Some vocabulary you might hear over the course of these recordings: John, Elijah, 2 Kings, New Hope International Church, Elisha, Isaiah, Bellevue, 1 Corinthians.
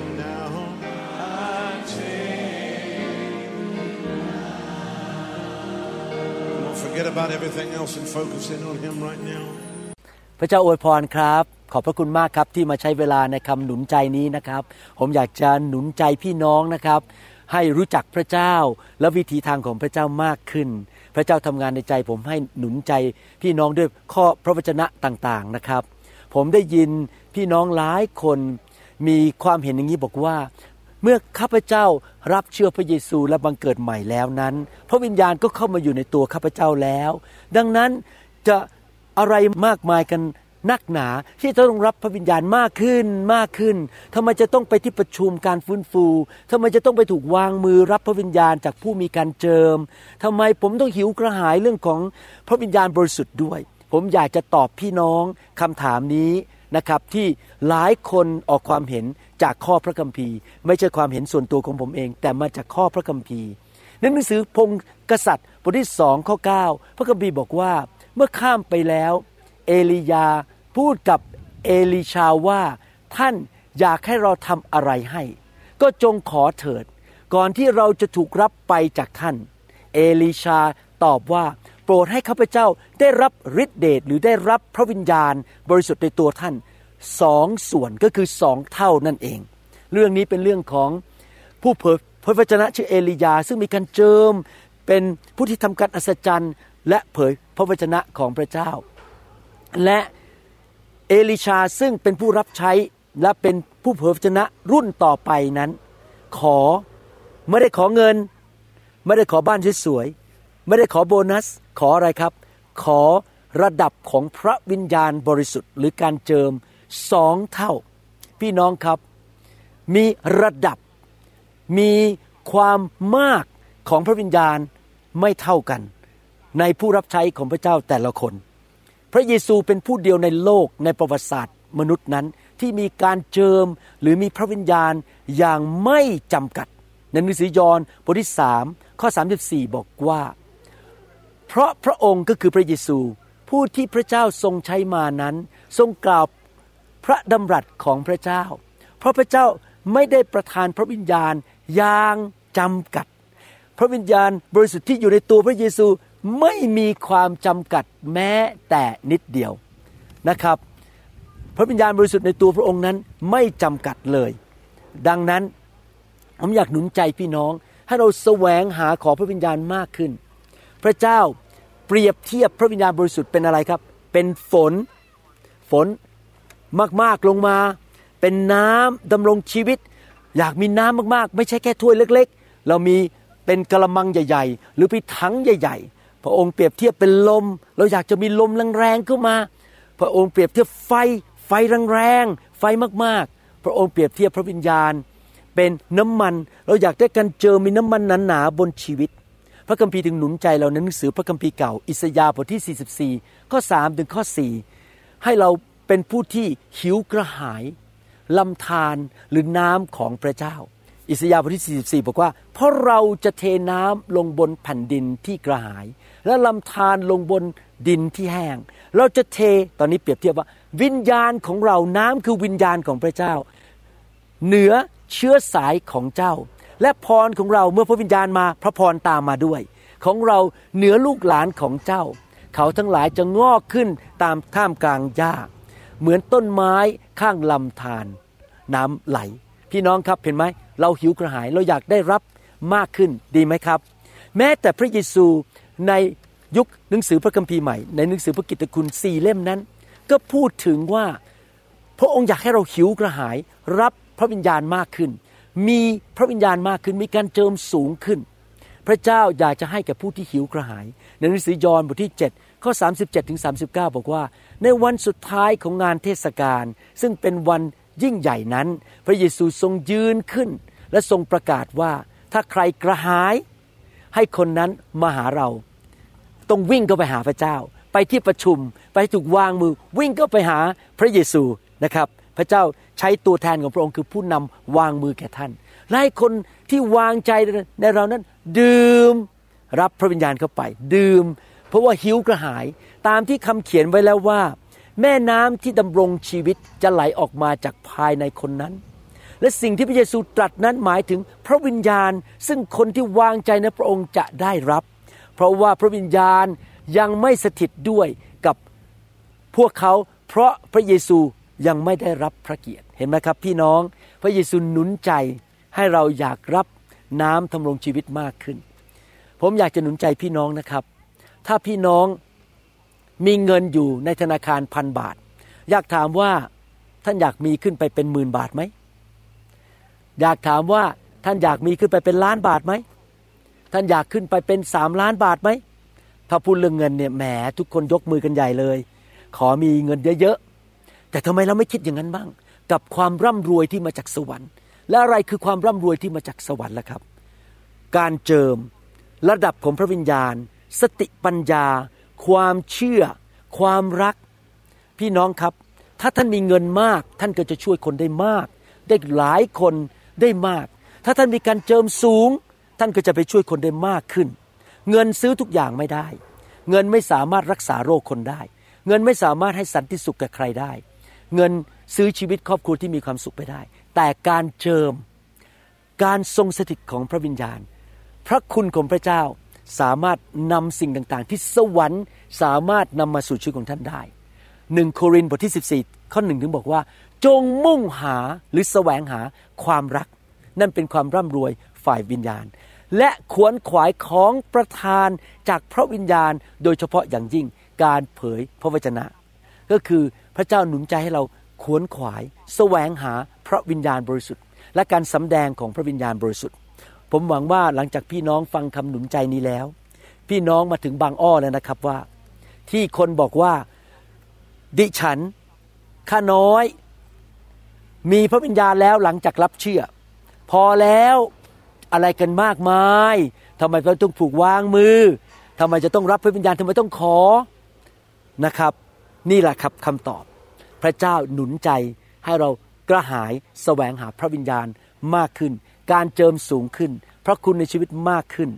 it now. I take it now. Don't forget about everything else and focus in on Him right now. พระเจ้าอวยพรครับขอบพระคุณมากครับที่มาใช้เวลาในคำหนุนใจนี้นะครับผมอยากจะหนุนใจพี่น้องนะครับให้รู้จักพระเจ้าและวิธีทางของพระเจ้ามากขึ้นพระเจ้าทำงานในใจผมให้หนุนใจพี่น้องด้วยข้อพระวจนะต่างๆนะครับผมได้ยินพี่น้องหลายคนมีความเห็นอย่างนี้บอกว่าเมื่อข้าพเจ้ารับเชื่อพระเยซูและบังเกิดใหม่แล้วนั้นพระวิญญาณก็เข้ามาอยู่ในตัวข้าพเจ้าแล้วดังนั้นจะอะไรมากมายกันนักหนาที่จะต้องรับพระวิญญาณมากขึ้นมากขึ้นทำไมจะต้องไปที่ประชุมการฟื้นฟูทำไมจะต้องไปถูกวางมือรับพระวิญญาณจากผู้มีการเจิมทำไมผมต้องหิวกระหายเรื่องของพระวิญญาณบริสุทธิ์ด้วยผมอยากจะตอบพี่น้องคำถามนี้นะครับที่หลายคนออกความเห็นจากข้อพระคัมภีร์ไม่ใช่ความเห็นส่วนตัวของผมเองแต่มาจากข้อพระคัมภีร์ในหนังสือพงศ์กษัตริย์บทที่2ข้อ9พระคัมภีร์บอกว่าเมื่อข้ามไปแล้วเอลียาพูดกับเอลิชาว่าท่านอยากให้เราทำอะไรให้ก็จงขอเถิดก่อนที่เราจะถูกรับไปจากท่านเอลิชาตอบว่าโปรดให้ข้าพเจ้าได้รับฤทธิเดชหรือได้รับพระวิญญาณบริสุทธิ์ในตัวท่าน2ส่วนก็คือ2เท่านั่นเองเรื่องนี้เป็นเรื่องของผู้เผยพระวจนะชื่อเอลียาซึ่งมีการเจิมเป็นผู้ที่ทำการอัศจรรย์และเผยพระวจนะของพระเจ้าและเอลิชาซึ่งเป็นผู้รับใช้และเป็นผู้เผยพระวจนะรุ่นต่อไปนั้นขอไม่ได้ขอเงินไม่ได้ขอบ้านสวยๆไม่ได้ขอโบนัสขออะไรครับขอระดับของพระวิญญาณบริสุทธิ์หรือการเจิม2เท่าพี่น้องครับมีระดับมีความมากของพระวิญญาณไม่เท่ากันในผู้รับใช้ของพระเจ้าแต่ละคนพระเยซูเป็นผู้เดียวในโลกในประวัติศาสตร์มนุษย์นั้นที่มีการเจิมหรือมีพระวิญญาณอย่างไม่จำกัดในหนังสือยอห์นบทที่3ข้อ34บอกว่าเพราะพระองค์ก็คือพระเยซูผู้ที่พระเจ้าทรงใช้มานั้นทรงกล่าวพระดำรัสของพระเจ้าเพราะพระเจ้าไม่ได้ประทานพระวิญญาณอย่างจำกัดพระวิญญาณบริสุทธิ์ที่อยู่ในตัวพระเยซูไม่มีความจำกัดแม้แต่นิดเดียวนะครับพระวิญญาณบริสุทธิ์ในตัวพระองค์นั้นไม่จำกัดเลยดังนั้นผมอยากหนุนใจพี่น้องให้เราแสวงหาขอพระวิญญาณมากขึ้นพระเจ้าเปรียบเทียบพระวิญญาณบริสุทธิ์เป็นอะไรครับเป็นฝนมากๆลงมาเป็นน้ำดำรงชีวิตอยากมีน้ำมากๆไม่ใช่แค่ถ้วยเล็กๆเรามีเป็นกะละมังใหญ่ๆหรือเป็นถังใหญ่ๆพระองค์เปรียบเทียบเป็นลมเราอยากจะมีลมแรงๆเข้ามาพระองค์เปรียบเทียบไฟแรงๆไฟมากๆพระองค์เปรียบเทียบพระวิญญาณเป็นน้ำมันเราอยากได้การเจอมีน้ำมันหนาๆบนชีวิตพระคัมภีร์ถึงหนุนใจเราในหนังสือพระคัมภีร์เก่าอิสยาห์บทที่44ข้อ3ถึงข้อ4ให้เราเป็นผู้ที่หิวกระหายลำธารหรือน้ำของพระเจ้าอิสยาห์บทที่44บอกว่าเพราะเราจะเทน้ำลงบนแผ่นดินที่กระหายและลำธารลงบนดินที่แห้งเราจะเทตอนนี้เปรียบเทียบว่าวิญญาณของเราน้ำคือวิญญาณของพระเจ้าเหนือเชื้อสายของเจ้าและพรของเราเมื่อพระวิญญาณมาพระพรตามมาด้วยของเราเหนือลูกหลานของเจ้าเขาทั้งหลายจะงอกขึ้นตามท่ามกลางหญ้าเหมือนต้นไม้ข้างลำธารน้ำไหล พี่น้องครับเห็นไหมเราหิวกระหายเราอยากได้รับมากขึ้นดีไหมครับแม้แต่พระเยซูในยุคหนังสือพระคัมภีร์ใหม่ในหนังสือพระกิตติคุณ4เล่มนั้นก็พูดถึงว่าพระองค์อยากให้เราหิวกระหายรับพระวิญญาณมากขึ้นมีพระวิญญาณมากขึ้นมีการเจิมสูงขึ้นพระเจ้าอยากจะให้แก่ผู้ที่หิวกระหายในหนังสือยอห์นบทที่7ข้อ37ถึง39บอกว่าในวันสุดท้ายของงานเทศกาลซึ่งเป็นวันยิ่งใหญ่นั้นพระเยซูทรงยืนขึ้นและทรงประกาศว่าถ้าใครกระหายให้คนนั้นมาหาเราต้องวิ่งเข้าไปหาพระเจ้าไปที่ประชุมไปถูกวางมือวิ่งเข้าไปหาพระเยซูนะครับพระเจ้าใช้ตัวแทนของพระองค์คือผู้นำวางมือแก่ท่านและให้คนที่วางใจในเรานั้นดื่มรับพระวิญญาณเข้าไปดื่มเพราะว่าหิวกระหายตามที่คำเขียนไว้แล้วว่าแม่น้ำที่ดำรงชีวิตจะไหลออกมาจากภายในคนนั้นและสิ่งที่พระเยซูตรัสนั้นหมายถึงพระวิญญาณซึ่งคนที่วางใจในพระองค์จะได้รับเพราะว่าพระวิญญาณยังไม่สถิตด้วยกับพวกเขาเพราะพระเยซูยังไม่ได้รับพระเกียรติเห็นไหมครับพี่น้องพระเยซูหนุนใจให้เราอยากรับน้ำทำรงชีวิตมากขึ้นผมอยากจะหนุนใจพี่น้องนะครับถ้าพี่น้องมีเงินอยู่ในธนาคาร1,000 บาทอยากถามว่าท่านอยากมีขึ้นไปเป็น10,000 บาทไหมอยากถามว่าท่านอยากมีขึ้นไปเป็น1,000,000 บาทไหมท่านอยากขึ้นไปเป็น3,000,000 บาทไหมถ้าพูดเรื่องเงินเนี่ยแหมทุกคนยกมือกันใหญ่เลยขอมีเงินเยอะๆแต่ทำไมเราไม่คิดอย่างนั้นบ้างกับความร่ำรวยที่มาจากสวรรค์และอะไรคือความร่ำรวยที่มาจากสวรรค์ล่ะครับการเจิมระดับของพระวิญญาณสติปัญญาความเชื่อความรักพี่น้องครับถ้าท่านมีเงินมากท่านก็จะช่วยคนได้มากได้หลายคนได้มากถ้าท่านมีการเจิมสูงท่านก็จะไปช่วยคนได้มากขึ้นเงินซื้อทุกอย่างไม่ได้เงินไม่สามารถรักษาโรคคนได้เงินไม่สามารถให้สันติสุขกับใครได้เงินซื้อชีวิตครอบครัวที่มีความสุขไปได้แต่การเจิมการทรงสถิตของพระวิญญาณพระคุณของพระเจ้าสามารถนำสิ่งต่างๆที่สวรรค์สามารถนำมาสู่ชีวิตของท่านได้1โครินธ์บทที่14ข้อ1ถึงบอกว่าจงมุ่งหาหรือแสวงหาความรักนั่นเป็นความร่ำรวยฝ่ายวิญญาณและขวนขวายของประทานจากพระวิญญาณโดยเฉพาะอย่างยิ่งการเผยพระวจนะก็คือพระเจ้าหนุนใจให้เราขวนขวายแสวงหาพระวิญญาณบริสุทธิ์และการสำแดงของพระวิญญาณบริสุทธิ์ผมหวังว่าหลังจากพี่น้องฟังคำหนุนใจนี้แล้วพี่น้องมาถึงบางอ้อแล้วนะครับว่าที่คนบอกว่าดิฉันข้าน้อยมีพระวิญญาณแล้วหลังจากรับเชื่อพอแล้วอะไรกันมากมายทำไมเราต้องผูกวางมือทำไมจะต้องรับพระวิญญาณทำไมต้องขอนะครับนี่แหละครับคำตอบพระเจ้าหนุนใจให้เรากระหายแสวงหาพระวิญญาณมากขึ้นการเจิมสูงขึ้นพระคุณในชีวิตมากขึ้น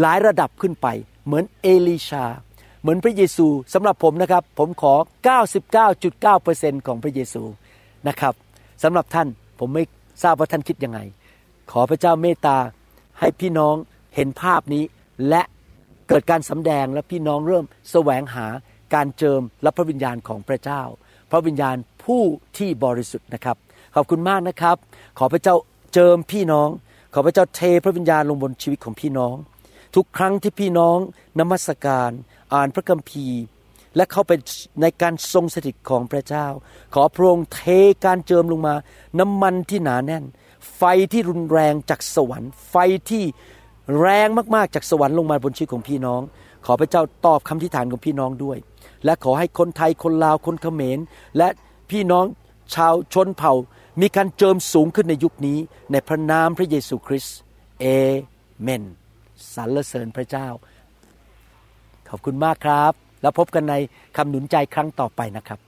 หลายระดับขึ้นไปเหมือนเอลีชาเหมือนพระเยซูสำหรับผมนะครับผมขอ 99.9% ของพระเยซูนะครับสำหรับท่านผมไม่ทราบว่าท่านคิดยังไงขอพระเจ้าเมตตาให้พี่น้องเห็นภาพนี้และเกิดการสำแดงและพี่น้องเริ่มแสวงหาการเจิมและพระวิญญาณของพระเจ้าพระวิญญาณผู้ที่บริสุทธิ์นะครับขอบคุณมากนะครับขอพระเจ้าเจิมพี่น้องขอพระเจ้าเทพระวิญญาณลงบนชีวิตของพี่น้องทุกครั้งที่พี่น้องนมัสการอ่านพระคัมภีร์และเข้าไปในการทรงสถิตของพระเจ้าขอพระองค์เทการเจิมลงมาน้ำมันที่หนาแน่นไฟที่รุนแรงจากสวรรค์ไฟที่แรงมากๆจากสวรรค์ลงมาบนชีวิตของพี่น้องขอพระเจ้าตอบคำอธิษฐานของพี่น้องด้วยและขอให้คนไทยคนลาวคนเขมรและพี่น้องชาวชนเผ่ามีการเจิมสูงขึ้นในยุคนี้ในพระนามพระเยซูคริสต์เอเมนสรรเสริญพระเจ้าขอบคุณมากครับแล้วพบกันในคำหนุนใจครั้งต่อไปนะครับ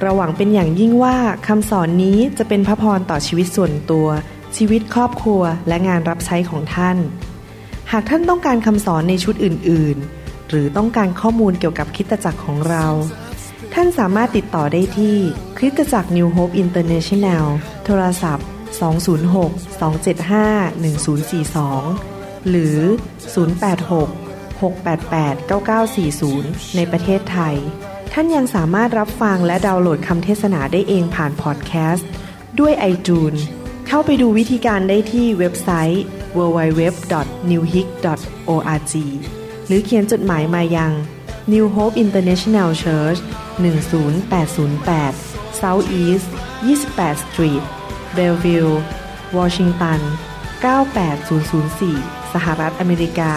เราหวังเป็นอย่างยิ่งว่าคำสอนนี้จะเป็นพระพรต่อชีวิตส่วนตัวชีวิตครอบครัวและงานรับใช้ของท่านหากท่านต้องการคำสอนในชุดอื่นๆหรือต้องการข้อมูลเกี่ยวกับคริสตจักรของเราท่านสามารถติดต่อได้ที่คริสตจักร New Hope International โทรศัพท์206-275-1042 หรือ 086-688-9940 ในประเทศไทย ท่านยังสามารถรับฟังและดาวน์โหลดคำเทศนาได้เองผ่านพอดแคสต์ด้วย iTunes เข้าไปดูวิธีการได้ที่เว็บไซต์ www.newhope.org หรือเขียนจดหมายมายัง New Hope International Church 10808 South East 28 Street Bellevue Washington 98004 สหรัฐอเมริกา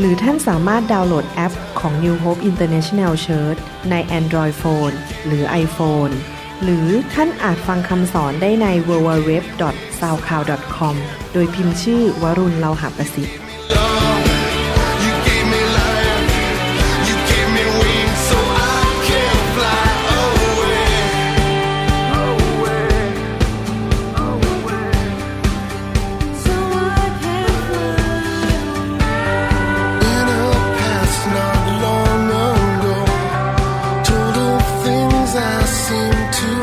หรือท่านสามารถดาวน์โหลดแอปของ New Hope International Church ใน Android Phone หรือ iPhone หรือท่านอาจฟังคำสอนได้ใน www.soundcloud.com โดยพิมพ์ชื่อวรุณเลาหะประสิทธิ์seem to